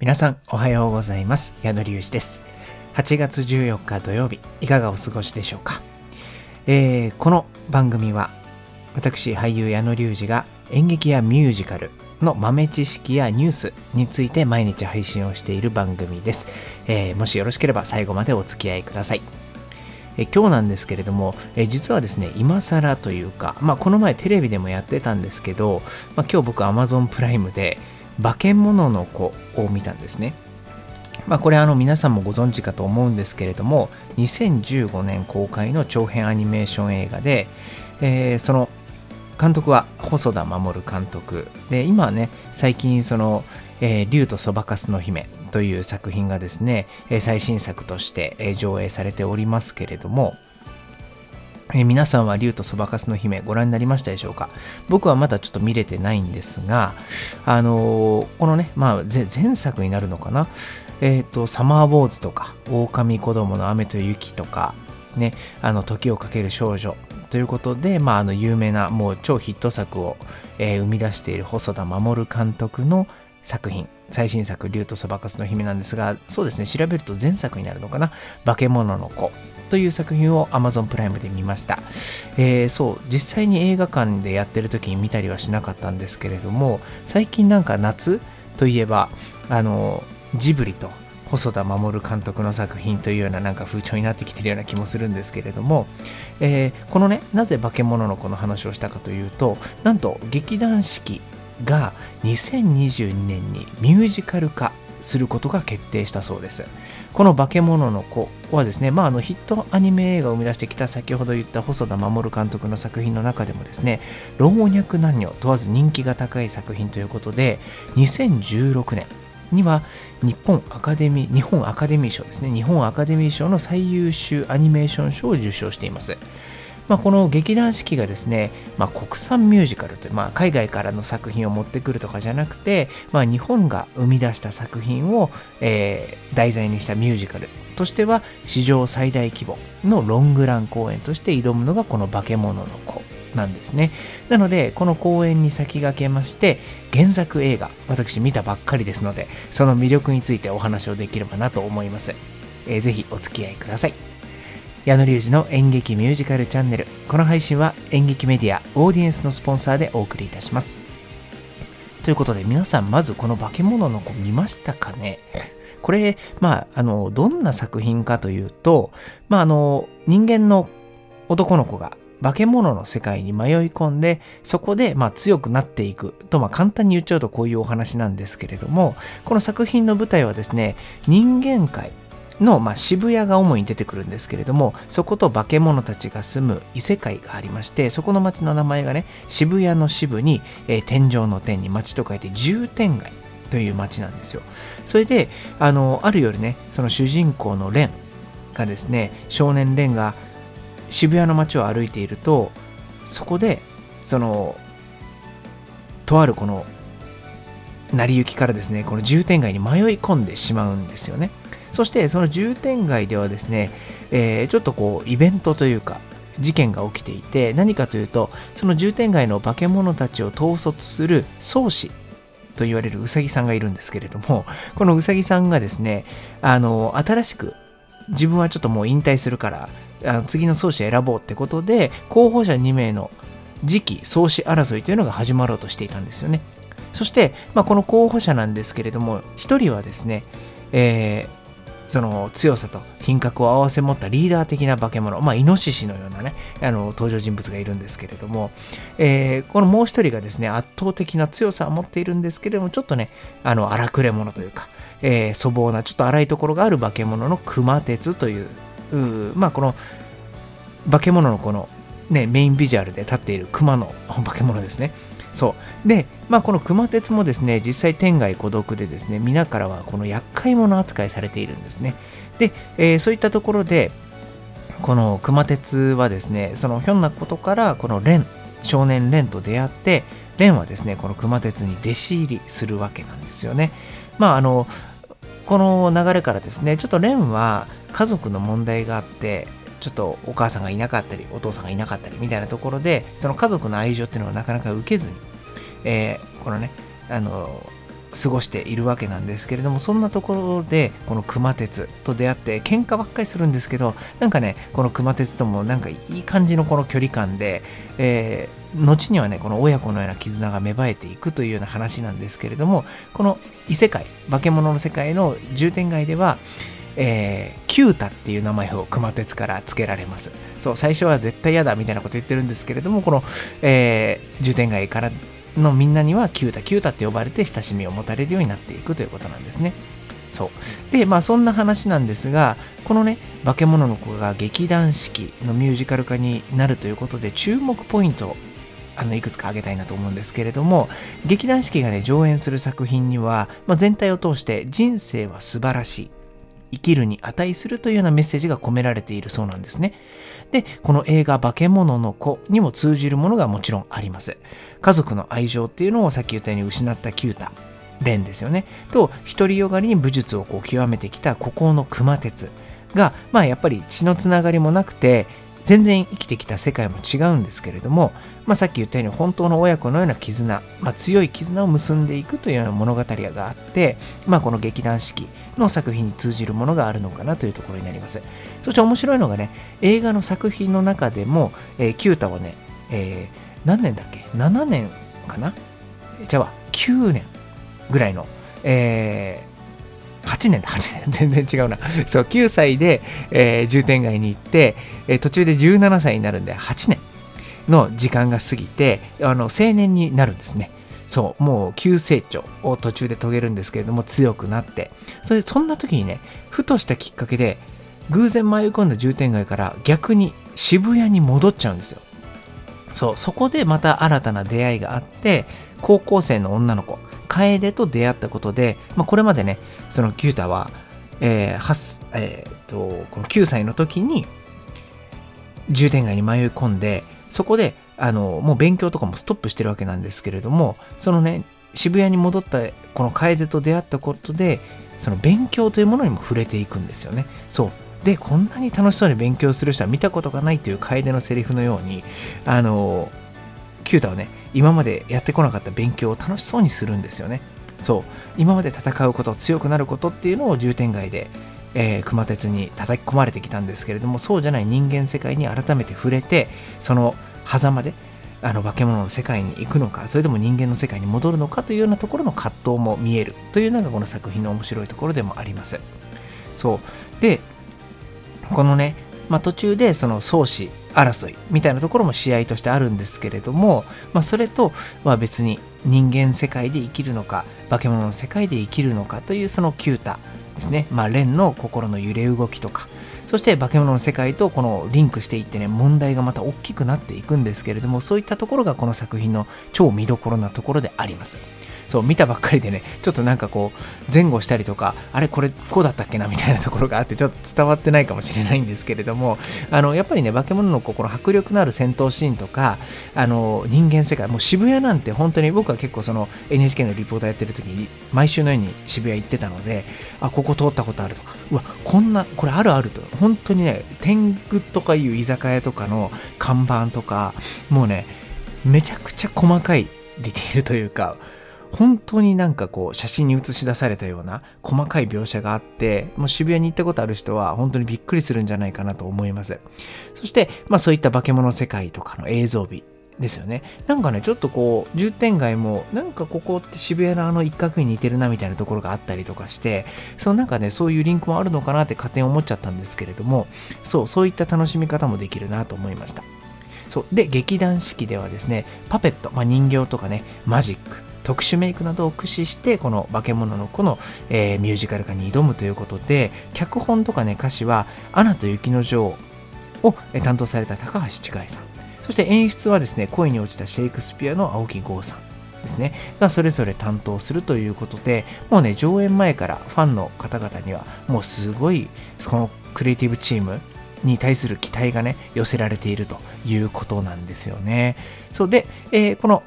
皆さんおはようございます。矢野隆二です。8月14日土曜日、いかがお過ごしでしょうか。この番組は私俳優矢野隆二が演劇やミュージカルの豆知識やニュースについて毎日配信をしている番組です。もしよろしければ最後までお付き合いください。今日なんですけれども、実はですね、今更というか、この前テレビでもやってたんですけど、今日僕 Amazon プライムで馬券物の子を見たんですね。これ皆さんもご存知かと思うんですけれども、2015年公開の長編アニメーション映画で、その監督は細田守監督で、今はね、最近その、竜とそばかすの姫という作品がですね、最新作として上映されておりますけれども、皆さんは竜とそばかすの姫ご覧になりましたでしょうか。僕はまだちょっと見れてないんですが、このね、前作になるのかな、サマーウォーズとか狼子供の雨と雪とかね、時をかける少女ということで、有名なもう超ヒット作を、生み出している細田守監督の作品、最新作竜とそばかすの姫なんですが、そうですね、調べると前作になるのかな、化け物の子という作品を Amazon プライムで見ました。実際に映画館でやってる時に見たりはしなかったんですけれども、最近なんか夏といえばジブリと細田守監督の作品というようななんか風潮になってきてるような気もするんですけれども、このね、なぜ化け物の子の話をしたかというと、なんと劇団四季が2022年にミュージカル化することが決定したそうです。この化け物の子はですね、ヒットアニメ映画を生み出してきた、先ほど言った細田守監督の作品の中でもですね、老若男女問わず人気が高い作品ということで、2016年には日本アカデミー賞ですね、日本アカデミー賞の最優秀アニメーション賞を受賞しています。この劇団四季がですね、国産ミュージカルという、海外からの作品を持ってくるとかじゃなくて、日本が生み出した作品を、題材にしたミュージカルとしては史上最大規模のロングラン公演として挑むのがこの化け物の子なんですね。なのでこの公演に先駆けまして、原作映画私見たばっかりですので、その魅力についてお話をできればなと思います。ぜひお付き合いください。矢野隆二の演劇ミュージカルチャンネル。この配信は演劇メディアオーディエンスのスポンサーでお送りいたします。ということで、皆さんまずこの化け物の子見ましたかね。これ、どんな作品かというと、人間の男の子が化け物の世界に迷い込んで、そこで強くなっていくと、簡単に言っちゃうとこういうお話なんですけれども、この作品の舞台はですね、人間界の、渋谷が主に出てくるんですけれども、そこと化け物たちが住む異世界がありまして、そこの街の名前がね、渋谷の渋に、天井の天に街と書いて渋天街という街なんですよ。それである夜ね、その主人公の蓮がですね、少年蓮が渋谷の街を歩いていると、そこでそのとあるこの成り行きからですね、この渋天街に迷い込んでしまうんですよね。そしてその渋天街ではですね、ちょっとこうイベントというか事件が起きていて、何かというと、その渋天街の化け物たちを統率する宗師と言われるうさぎさんがいるんですけれども、このうさぎさんがですね、新しく自分はちょっともう引退するから、次の宗師選ぼうってことで、候補者2名の次期宗師争いというのが始まろうとしていたんですよね。そして、この候補者なんですけれども、1人はですね、その強さと品格を合わせ持ったリーダー的な化け物、イノシシのようなね、登場人物がいるんですけれども、このもう一人がですね、圧倒的な強さを持っているんですけれども、ちょっとね、荒くれ者というか、粗暴なちょっと荒いところがある化け物の熊徹という、この化け物のこのね、メインビジュアルで立っている熊の化け物ですね。そうで、この熊徹もですね、実際天涯孤独でですね、皆からはこの厄介者扱いされているんですね。で、そういったところでこの熊徹はですね、そのひょんなことからこの少年蓮と出会って、蓮はですね、この熊徹に弟子入りするわけなんですよね。この流れからですね、ちょっと蓮は家族の問題があって、ちょっとお母さんがいなかったり、お父さんがいなかったりみたいなところで、その家族の愛情っていうのはなかなか受けずに、このね、過ごしているわけなんですけれども、そんなところでこの熊徹と出会って喧嘩ばっかりするんですけど、なんかねこの熊徹ともなんかいい感じのこの距離感で、後にはねこの親子のような絆が芽生えていくというような話なんですけれども、この異世界化け物の世界の重点街ではキュータっていう名前を熊徹から付けられます。そう、最初は絶対嫌だみたいなこと言ってるんですけれども、この、重点街からのみんなにはキュータキュータって呼ばれて親しみを持たれるようになっていくということなんですね。そうで、まあそんな話なんですが、このね化け物の子が劇団四季のミュージカル化になるということで注目ポイントいくつか挙げたいなと思うんですけれども、劇団四季がね上演する作品には、全体を通して人生は素晴らしい、生きるに値するというようなメッセージが込められているそうなんですね。で、この映画化け物の子にも通じるものがもちろんあります。家族の愛情っていうのをさっき言ったように失ったキュータレンですよねと、独りよがりに武術をこう極めてきた孤高の熊徹が、やっぱり血のつながりもなくて全然生きてきた世界も違うんですけれども、さっき言ったように本当の親子のような絆、強い絆を結んでいくというような物語があって、この劇団四季の作品に通じるものがあるのかなというところになります。そして面白いのがね、映画の作品の中でも、キュータはね、何年だっけ7年かなじゃあ9年ぐらいの、8年全然違うなそう、9歳で、重点街に行って、途中で17歳になるんで8年の時間が過ぎて青年になるんですね。そう、もう急成長を途中で遂げるんですけれども、強くなって、そんな時にね、ふとしたきっかけで偶然迷い込んだ重点街から逆に渋谷に戻っちゃうんですよ。そう、そこでまた新たな出会いがあって、高校生の女の子楓と出会ったことで、これまでねそのキュータは、この9歳の時に重点街に迷い込んで、そこでもう勉強とかもストップしてるわけなんですけれども、そのね渋谷に戻ったこの楓と出会ったことで、その勉強というものにも触れていくんですよね。そうで、こんなに楽しそうに勉強する人は見たことがないという楓のセリフのように、キュータはね今までやってこなかった勉強を楽しそうにするんですよね。そう、今まで戦うこと、強くなることっていうのを重点街で、熊徹に叩き込まれてきたんですけれども、そうじゃない人間世界に改めて触れて、その狭間で化け物の世界に行くのか、それとも人間の世界に戻るのかというようなところの葛藤も見えるというのがこの作品の面白いところでもあります。そうで、このね、途中でその創始争いみたいなところも試合としてあるんですけれども、それとは別に人間世界で生きるのか化け物の世界で生きるのかという、そのキュータですね、レンの心の揺れ動きとか、そして化け物の世界とこのリンクしていってね、問題がまた大きくなっていくんですけれども、そういったところがこの作品の超見どころなところであります。そう、見たばっかりでね、ちょっとなんかこう前後したりとか、あれこれこうだったっけなみたいなところがあって、ちょっと伝わってないかもしれないんですけれども、やっぱりね化け物の子、この迫力のある戦闘シーンとか、人間世界、もう渋谷なんて本当に、僕は結構その NHK のリポーターやってる時に毎週のように渋谷行ってたので、ここ通ったことあるとか、こんなこれあるあると、本当にね天狗とかいう居酒屋とかの看板とか、もうねめちゃくちゃ細かいディテールというか、本当になんかこう写真に写し出されたような細かい描写があって、もう渋谷に行ったことある人は本当にびっくりするんじゃないかなと思います。そしてそういった化け物世界とかの映像美ですよね。なんかねちょっとこう重点街もなんかここって渋谷の一角に似てるなみたいなところがあったりとかして、そのなんかねそういうリンクもあるのかなって勝手に思っちゃったんですけれども、そういった楽しみ方もできるなと思いました。そうで、劇団四季ではですね、パペット、人形とかね、マジック、特殊メイクなどを駆使してこの化け物の子の、ミュージカル化に挑むということで、脚本とかね歌詞はアナと雪の女王を担当された高橋千佳恵さん、そして演出はですね、恋に落ちたシェイクスピアの青木剛さんですねがそれぞれ担当するということで、もうね上演前からファンの方々にはもうすごいこのクリエイティブチームに対する期待がね寄せられているということなんですよね。そうで、この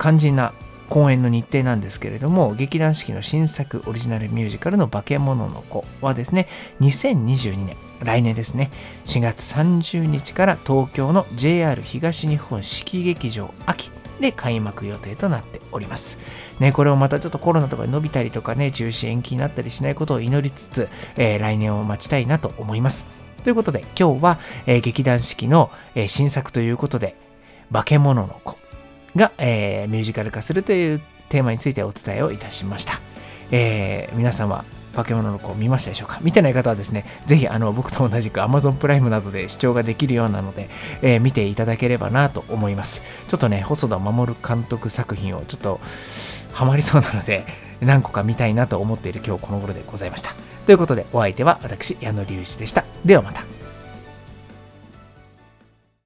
肝心な公演の日程なんですけれども、劇団四季の新作オリジナルミュージカルの化け物の子はですね、2022年、来年ですね、4月30日から東京の JR 東日本四季劇場秋で開幕予定となっております。ね、これをまたちょっとコロナとか伸びたりとかね、中止延期になったりしないことを祈りつつ、来年を待ちたいなと思います。ということで今日は、劇団四季の、新作ということで、化け物の子が、ミュージカル化するというテーマについてお伝えをいたしました。皆さんは化け物の子を見ましたでしょうか？見てない方はですね、ぜひ僕と同じく Amazon プライムなどで視聴ができるようなので、見ていただければなと思います。ちょっとね、細田守監督作品をちょっとハマりそうなので、何個か見たいなと思っている今日この頃でございました。ということでお相手は私、矢野隆一でした。ではまた。